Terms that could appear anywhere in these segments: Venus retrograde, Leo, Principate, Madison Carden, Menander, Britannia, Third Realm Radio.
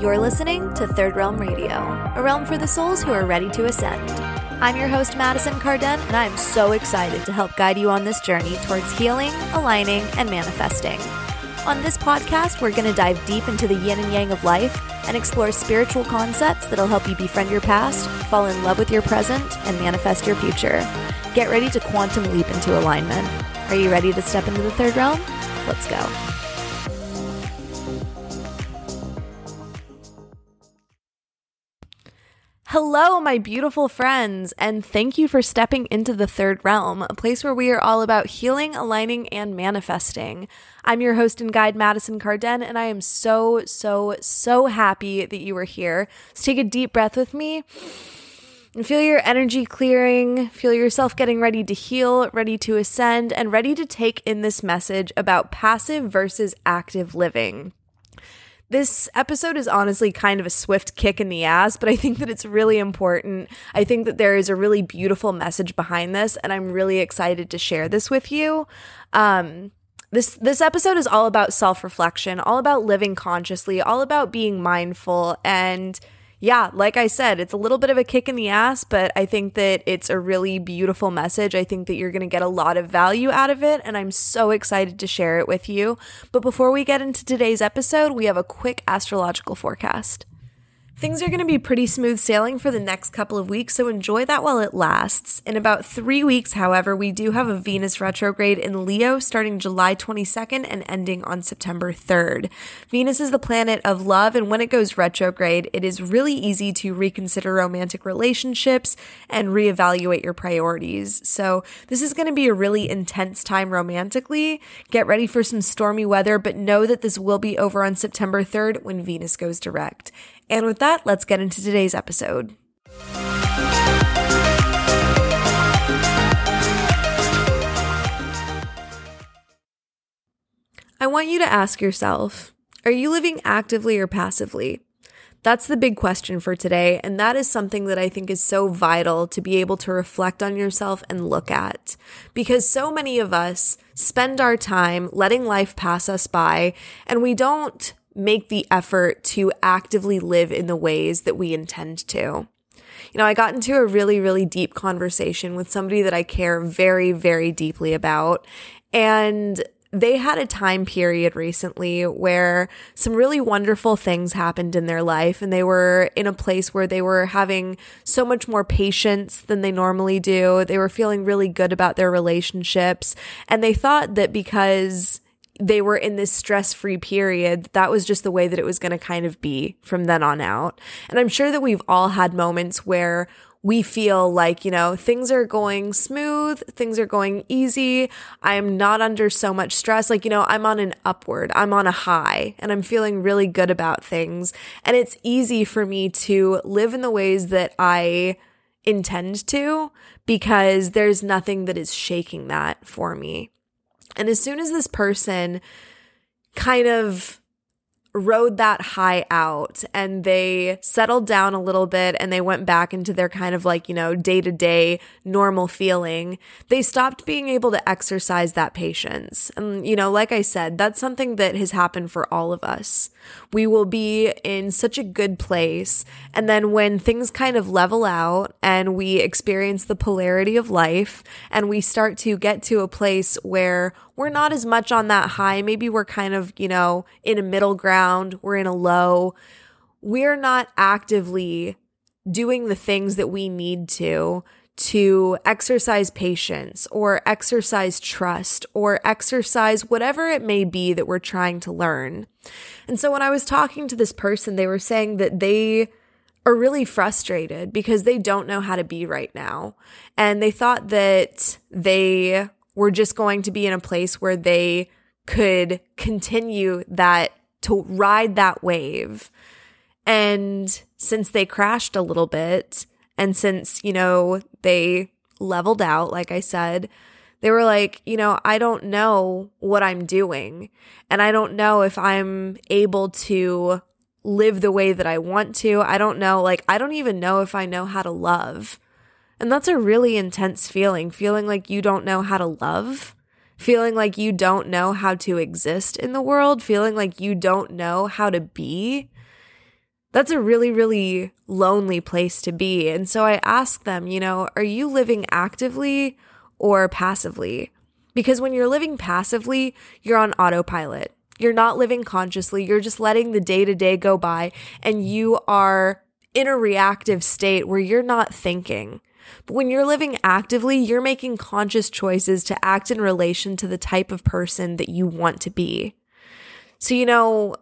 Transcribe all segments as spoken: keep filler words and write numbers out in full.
You're listening to Third Realm Radio, a realm for the souls who are ready to ascend. I'm your host, Madison Carden, and I'm so excited to help guide you on this journey towards healing, aligning, and manifesting. On this podcast, we're going to dive deep into the yin and yang of life and explore spiritual concepts that'll help you befriend your past, fall in love with your present, and manifest your future. Get ready to quantum leap into alignment. Are you ready to step into the third realm? Let's go. Hello, my beautiful friends, and thank you for stepping into the third realm, a place where we are all about healing, aligning, and manifesting. I'm your host and guide, Madison Carden, and I am so, so, so happy that you are here. Let's take a deep breath with me and feel your energy clearing, feel yourself getting ready to heal, ready to ascend, and ready to take in this message about passive versus active living. This episode is honestly kind of a swift kick in the ass, but I think that it's really important. I think that there is a really beautiful message behind this, and I'm really excited to share this with you. Um, this this episode is all about self-reflection, all about living consciously, all about being mindful. And yeah, like I said, it's a little bit of a kick in the ass, but I think that it's a really beautiful message. I think that you're going to get a lot of value out of it, and I'm so excited to share it with you. But before we get into today's episode, we have a quick astrological forecast. Things are going to be pretty smooth sailing for the next couple of weeks, so enjoy that while it lasts. In about three weeks, however, we do have a Venus retrograde in Leo starting July twenty-second and ending on September third. Venus is the planet of love, and when it goes retrograde, it is really easy to reconsider romantic relationships and reevaluate your priorities. So this is going to be a really intense time romantically. Get ready for some stormy weather, but know that this will be over on September third when Venus goes direct. And with that, let's get into today's episode. I want you to ask yourself, are you living actively or passively? That's the big question for today, and that is something that I think is so vital to be able to reflect on yourself and look at, because so many of us spend our time letting life pass us by, and we don't make the effort to actively live in the ways that we intend to. You know, I got into a really, really deep conversation with somebody that I care very, very deeply about, and they had a time period recently where some really wonderful things happened in their life, and they were in a place where they were having so much more patience than they normally do. They were feeling really good about their relationships, and they thought that because they were in this stress-free period, that was just the way that it was going to kind of be from then on out. And I'm sure that we've all had moments where we feel like, you know, things are going smooth, things are going easy, I'm not under so much stress, like, you know, I'm on an upward, I'm on a high, and I'm feeling really good about things. And it's easy for me to live in the ways that I intend to because there's nothing that is shaking that for me. And as soon as this person kind of rode that high out and they settled down a little bit and they went back into their kind of like, you know, day-to-day normal feeling, they stopped being able to exercise that patience. And, you know, like I said, that's something that has happened for all of us. We will be in such a good place, and then when things kind of level out and we experience the polarity of life and we start to get to a place where we're not as much on that high, maybe we're kind of, you know, in a middle ground, we're in a low, we're not actively doing the things that we need to to exercise patience or exercise trust or exercise whatever it may be that we're trying to learn. And so when I was talking to this person, they were saying that they are really frustrated because they don't know how to be right now. And they thought that they were just going to be in a place where they could continue that, to ride that wave. And since they crashed a little bit, and since, you know, they leveled out, like I said, they were like, you know, I don't know what I'm doing, and I don't know if I'm able to live the way that I want to. I don't know, like, I don't even know if I know how to love. And that's a really intense feeling, feeling like you don't know how to love, feeling like you don't know how to exist in the world, feeling like you don't know how to be. That's a really, really lonely place to be. And so I ask them, you know, are you living actively or passively? Because when you're living passively, you're on autopilot. You're not living consciously. You're just letting the day-to-day go by, and you are in a reactive state where you're not thinking. But when you're living actively, you're making conscious choices to act in relation to the type of person that you want to be. So, you know,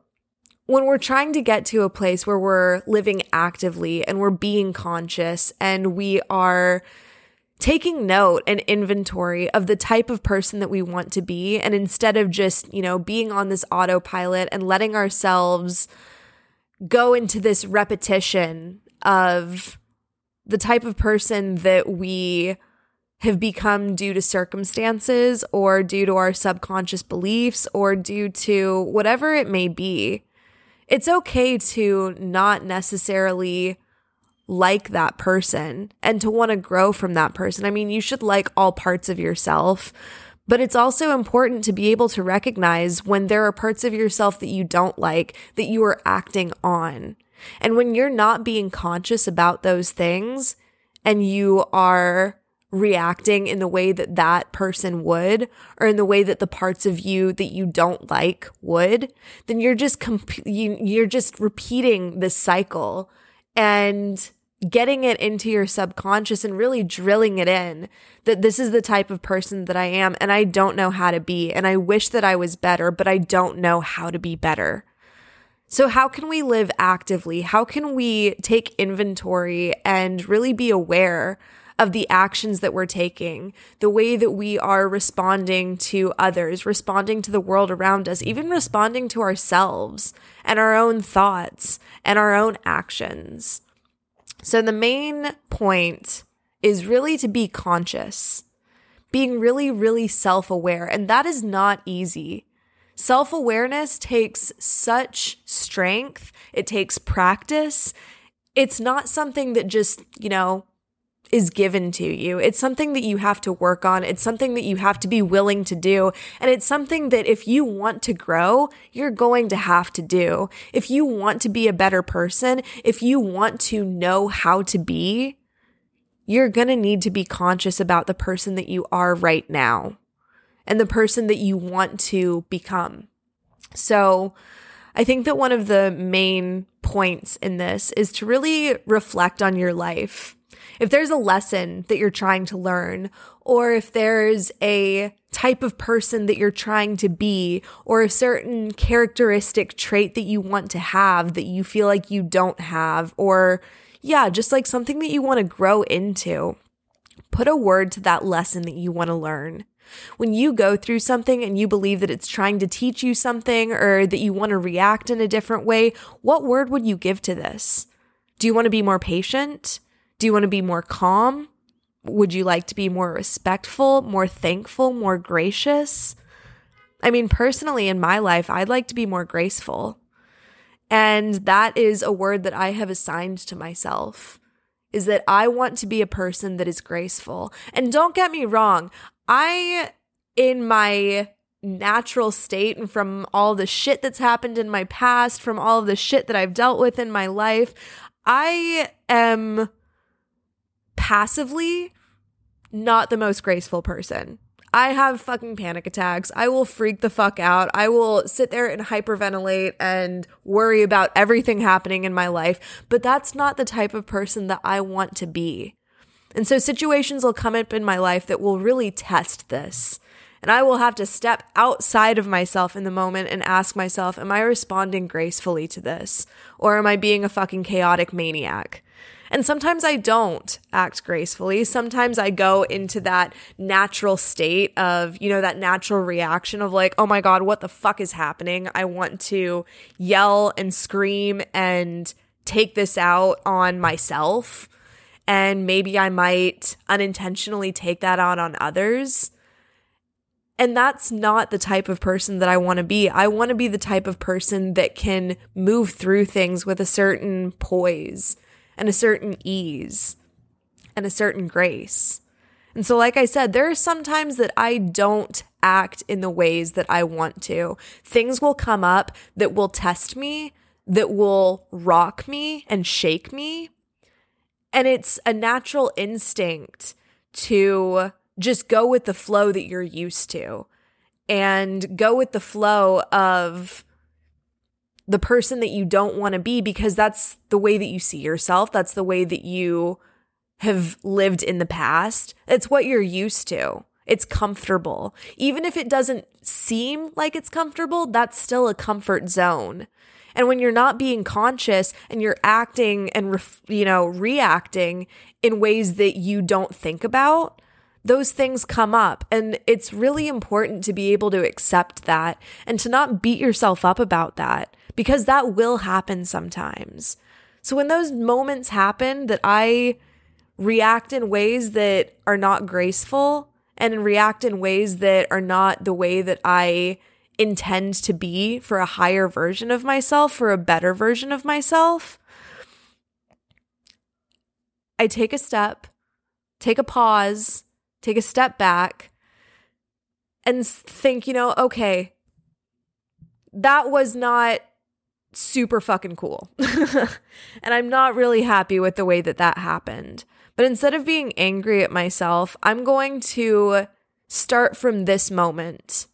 when we're trying to get to a place where we're living actively and we're being conscious and we are taking note and inventory of the type of person that we want to be, and instead of just, you know, being on this autopilot and letting ourselves go into this repetition of the type of person that we have become due to circumstances or due to our subconscious beliefs or due to whatever it may be, it's okay to not necessarily like that person and to want to grow from that person. I mean, you should like all parts of yourself, but it's also important to be able to recognize when there are parts of yourself that you don't like, that you are acting on. And when you're not being conscious about those things and you are reacting in the way that that person would, or in the way that the parts of you that you don't like would, then you're just comp- you, you're just repeating this cycle and getting it into your subconscious and really drilling it in that this is the type of person that I am, and I don't know how to be, and I wish that I was better, but I don't know how to be better. So how can we live actively? How can we take inventory and really be aware of the actions that we're taking, the way that we are responding to others, responding to the world around us, even responding to ourselves and our own thoughts and our own actions? So the main point is really to be conscious, being really, really self-aware, and that is not easy. Self-awareness takes such strength. It takes practice. It's not something that just, you know, is given to you. It's something that you have to work on. It's something that you have to be willing to do. And it's something that if you want to grow, you're going to have to do. If you want to be a better person, if you want to know how to be, you're going to need to be conscious about the person that you are right now and the person that you want to become. So I think that one of the main points in this is to really reflect on your life. If there's a lesson that you're trying to learn, or if there's a type of person that you're trying to be, or a certain characteristic trait that you want to have that you feel like you don't have, or yeah, just like something that you want to grow into, put a word to that lesson that you want to learn. When you go through something and you believe that it's trying to teach you something or that you want to react in a different way, what word would you give to this? Do you want to be more patient? Do you want to be more calm? Would you like to be more respectful, more thankful, more gracious? I mean, personally, in my life, I'd like to be more graceful. And that is a word that I have assigned to myself, is that I want to be a person that is graceful. And don't get me wrong, I, in my natural state and from all the shit that's happened in my past, from all of the shit that I've dealt with in my life, I am passively not the most graceful person. I have fucking panic attacks. I will freak the fuck out. I will sit there and hyperventilate and worry about everything happening in my life, but that's not the type of person that I want to be. And so situations will come up in my life that will really test this. And I will have to step outside of myself in the moment and ask myself, am I responding gracefully to this? Or am I being a fucking chaotic maniac? And sometimes I don't act gracefully. Sometimes I go into that natural state of, you know, that natural reaction of like, oh my God, what the fuck is happening? I want to yell and scream and take this out on myself. And maybe I might unintentionally take that out on others. And that's not the type of person that I want to be. I want to be the type of person that can move through things with a certain poise and a certain ease and a certain grace. And so, like I said, there are some times that I don't act in the ways that I want to. Things will come up that will test me, that will rock me and shake me. And it's a natural instinct to just go with the flow that you're used to and go with the flow of the person that you don't want to be, because that's the way that you see yourself. That's the way that you have lived in the past. It's what you're used to. It's comfortable. Even if it doesn't seem like it's comfortable, that's still a comfort zone. And when you're not being conscious and you're acting and, re- you know, reacting in ways that you don't think about, those things come up. And it's really important to be able to accept that and to not beat yourself up about that, because that will happen sometimes. So when those moments happen that I react in ways that are not graceful, and react in ways that are not the way that I intend to be for a higher version of myself, for a better version of myself, I take a step, take a pause, take a step back, and think, you know, okay, that was not super fucking cool. And I'm not really happy with the way that that happened. But instead of being angry at myself, I'm going to start from this moment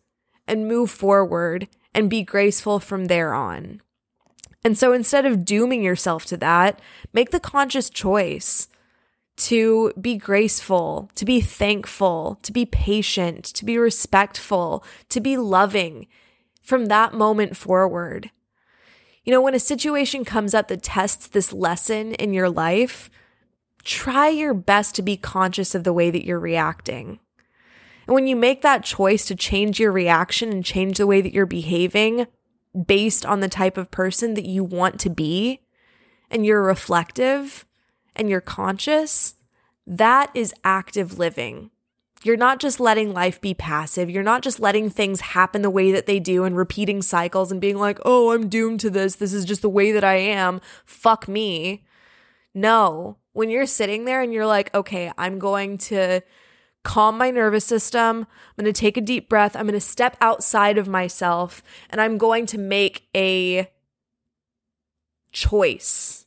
and move forward and be graceful from there on. And so instead of dooming yourself to that, make the conscious choice to be graceful, to be thankful, to be patient, to be respectful, to be loving from that moment forward. You know, when a situation comes up that tests this lesson in your life, try your best to be conscious of the way that you're reacting. And when you make that choice to change your reaction and change the way that you're behaving based on the type of person that you want to be, and you're reflective and you're conscious, that is active living. You're not just letting life be passive. You're not just letting things happen the way that they do and repeating cycles and being like, oh, I'm doomed to this. This is just the way that I am. Fuck me. No. When you're sitting there and you're like, okay, I'm going to calm my nervous system, I'm going to take a deep breath, I'm going to step outside of myself, and I'm going to make a choice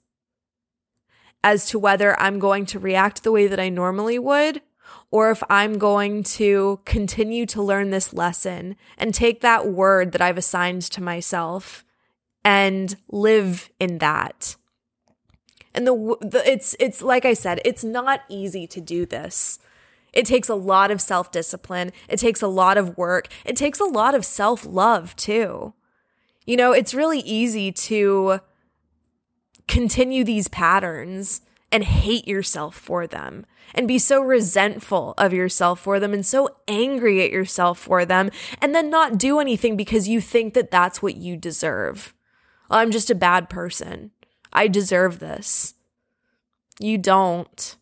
as to whether I'm going to react the way that I normally would, or if I'm going to continue to learn this lesson and take that word that I've assigned to myself and live in that. And the, the it's it's like I said, it's not easy to do this. It takes a lot of self-discipline. It takes a lot of work. It takes a lot of self-love too. You know, it's really easy to continue these patterns and hate yourself for them and be so resentful of yourself for them and so angry at yourself for them, and then not do anything because you think that that's what you deserve. Oh, I'm just a bad person. I deserve this. You don't.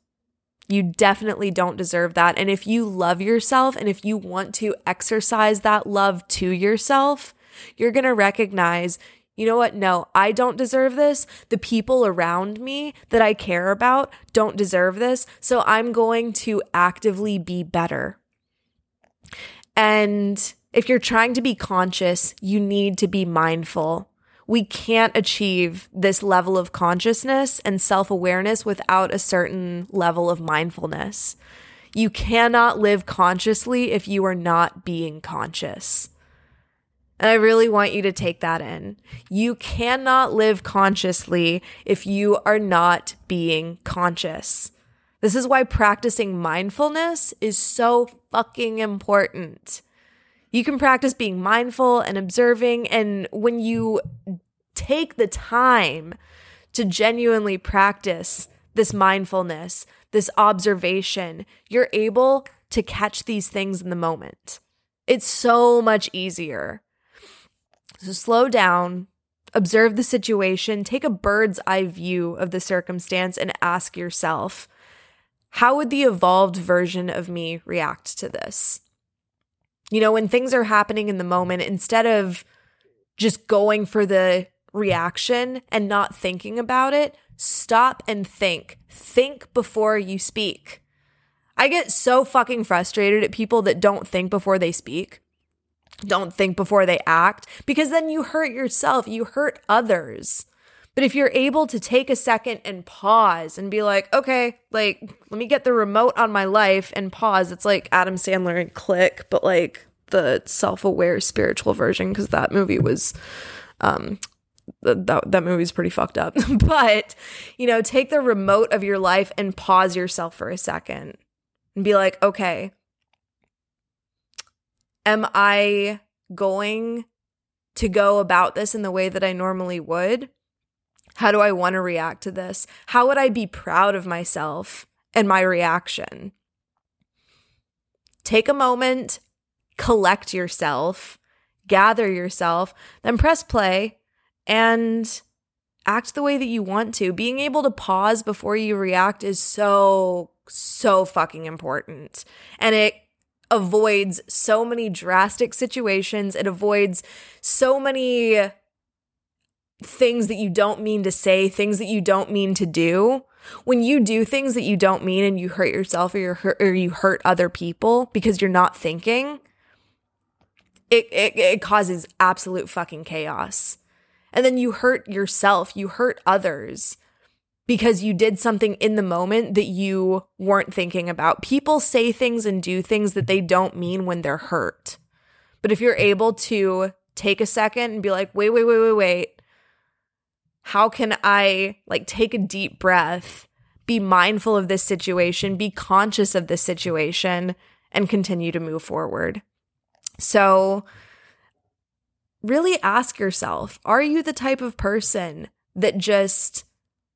You definitely don't deserve that. And if you love yourself and if you want to exercise that love to yourself, you're going to recognize, you know what? No, I don't deserve this. The people around me that I care about don't deserve this. So I'm going to actively be better. And if you're trying to be conscious, you need to be mindful. We can't achieve this level of consciousness and self-awareness without a certain level of mindfulness. You cannot live consciously if you are not being conscious. And I really want you to take that in. You cannot live consciously if you are not being conscious. This is why practicing mindfulness is so fucking important. You can practice being mindful and observing, and when you take the time to genuinely practice this mindfulness, this observation, you're able to catch these things in the moment. It's so much easier. So slow down, observe the situation, take a bird's eye view of the circumstance, and ask yourself, how would the evolved version of me react to this? You know, when things are happening in the moment, instead of just going for the reaction and not thinking about it, stop and think. Think before you speak. I get so fucking frustrated at people that don't think before they speak, don't think before they act, because then you hurt yourself, you hurt others. But if you're able to take a second and pause and be like, okay, like, let me get the remote on my life and pause. It's like Adam Sandler and Click, but like the self-aware spiritual version, because that movie was, um, th- that that movie's pretty fucked up. But, you know, take the remote of your life and pause yourself for a second and be like, okay, am I going to go about this in the way that I normally would? How do I want to react to this? How would I be proud of myself and my reaction? Take a moment, collect yourself, gather yourself, then press play and act the way that you want to. Being able to pause before you react is so, so fucking important. And it avoids so many drastic situations. It avoids so many things that you don't mean to say, things that you don't mean to do. When you do things that you don't mean and you hurt yourself or, you're hurt, or you hurt other people because you're not thinking, it, it it causes absolute fucking chaos. And then you hurt yourself, you hurt others because you did something in the moment that you weren't thinking about. People say things and do things that they don't mean when they're hurt. But if you're able to take a second and be like, wait, wait, wait, wait, wait, how can I like take a deep breath, be mindful of this situation, be conscious of this situation, and continue to move forward? So really ask yourself, are you the type of person that just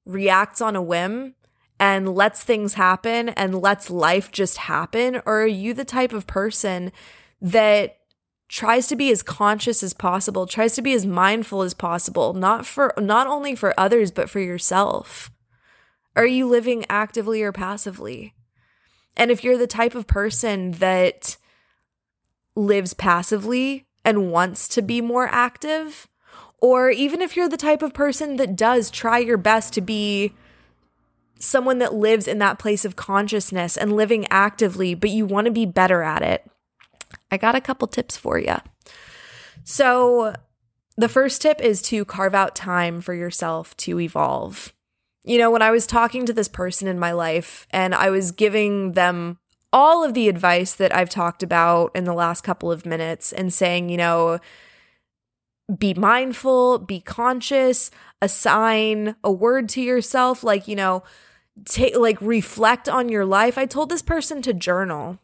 reacts on a whim and lets things happen and lets life just happen? Or are you the type of person that tries to be as conscious as possible, tries to be as mindful as possible, not for not only for others, but for yourself? Are you living actively or passively? And if you're the type of person that lives passively and wants to be more active, or even if you're the type of person that does try your best to be someone that lives in that place of consciousness and living actively, but you want to be better at it, I got a couple tips for you. So the first tip is to carve out time for yourself to evolve. You know, when I was talking to this person in my life and I was giving them all of the advice that I've talked about in the last couple of minutes and saying, you know, be mindful, be conscious, assign a word to yourself, like, you know, take like reflect on your life. I told this person to journal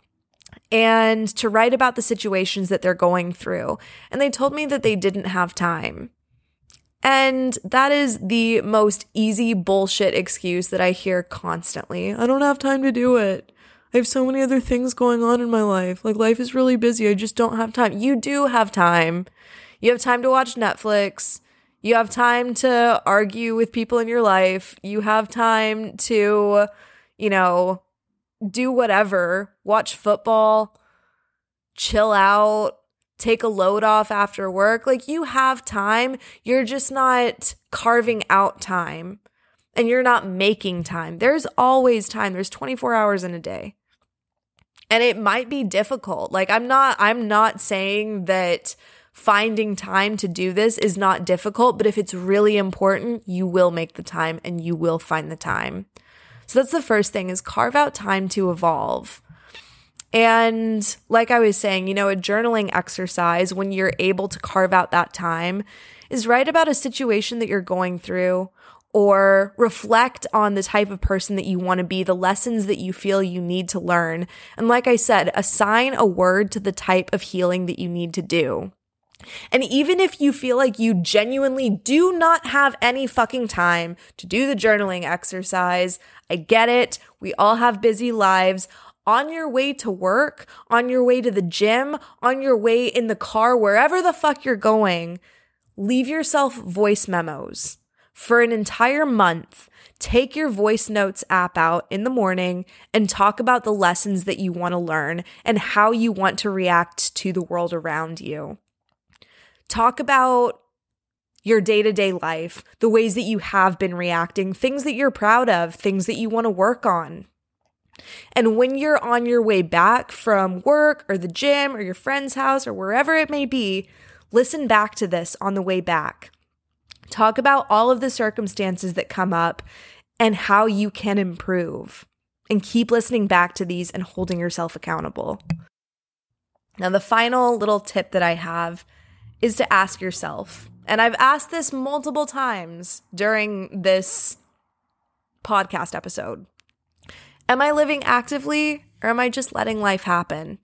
and to write about the situations that they're going through. And they told me that they didn't have time. And that is the most easy bullshit excuse that I hear constantly. I don't have time to do it. I have so many other things going on in my life. Like, life is really busy. I just don't have time. You do have time. You have time to watch Netflix. You have time to argue with people in your life. You have time to, you know, do whatever, watch football, chill out, take a load off after work. Like, you have time. You're just not carving out time and you're not making time. There's always time. There's twenty-four hours in a day. And it might be difficult. Like, I'm not, I'm not saying that finding time to do this is not difficult, but if it's really important, you will make the time and you will find the time. So that's the first thing, is carve out time to evolve. And like I was saying, you know, a journaling exercise, when you're able to carve out that time, is write about a situation that you're going through or reflect on the type of person that you want to be, the lessons that you feel you need to learn. And like I said, assign a word to the type of healing that you need to do. And even if you feel like you genuinely do not have any fucking time to do the journaling exercise, I get it. We all have busy lives. On your way to work, on your way to the gym, on your way in the car, wherever the fuck you're going, leave yourself voice memos for an entire month. Take your voice notes app out in the morning and talk about the lessons that you want to learn and how you want to react to the world around you. Talk about your day-to-day life, the ways that you have been reacting, things that you're proud of, things that you want to work on. And when you're on your way back from work or the gym or your friend's house or wherever it may be, listen back to this on the way back. Talk about all of the circumstances that come up and how you can improve. And keep listening back to these and holding yourself accountable. Now, the final little tip that I have is to ask yourself, and I've asked this multiple times during this podcast episode, am I living actively or am I just letting life happen?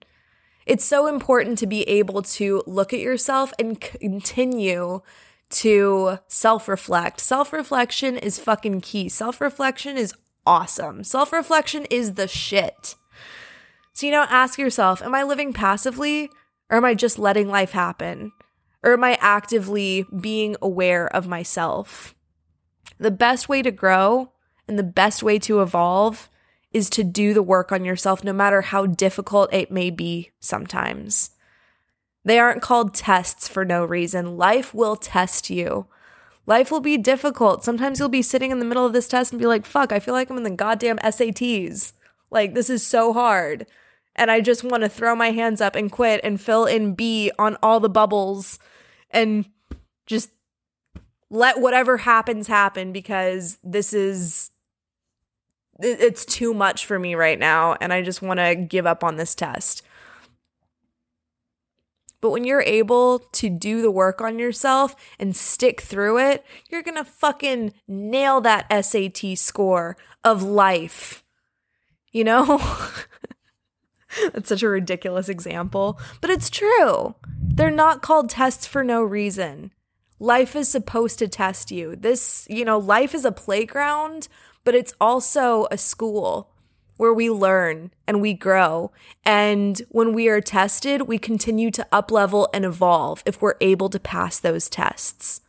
It's so important to be able to look at yourself and continue to self-reflect. Self-reflection is fucking key. Self-reflection is awesome. Self-reflection is the shit. So, you know, ask yourself, am I living passively or am I just letting life happen? Or am I actively being aware of myself? The best way to grow and the best way to evolve is to do the work on yourself, no matter how difficult it may be sometimes. They aren't called tests for no reason. Life will test you. Life will be difficult. Sometimes you'll be sitting in the middle of this test and be like, fuck, I feel like I'm in the goddamn S A Ts. Like, this is so hard. And I just want to throw my hands up and quit and fill in B on all the bubbles and just let whatever happens happen, because this is, it's too much for me right now and I just want to give up on this test. But when you're able to do the work on yourself and stick through it, you're going to fucking nail that S A T score of life. You know? That's such a ridiculous example, but it's true. They're not called tests for no reason. Life is supposed to test you. This, you know, life is a playground, but it's also a school where we learn and we grow. And when we are tested, we continue to up-level and evolve if we're able to pass those tests.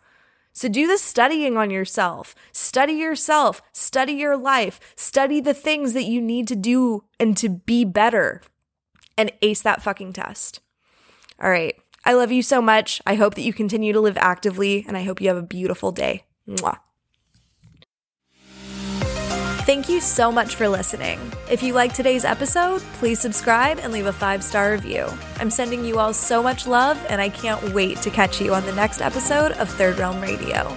So do the studying on yourself. Study yourself. Study your life. Study the things that you need to do and to be better and ace that fucking test. All right. I love you so much. I hope that you continue to live actively, and I hope you have a beautiful day. Mwah. Thank you so much for listening. If you liked today's episode, please subscribe and leave a five-star review. I'm sending you all so much love, and I can't wait to catch you on the next episode of Third Realm Radio.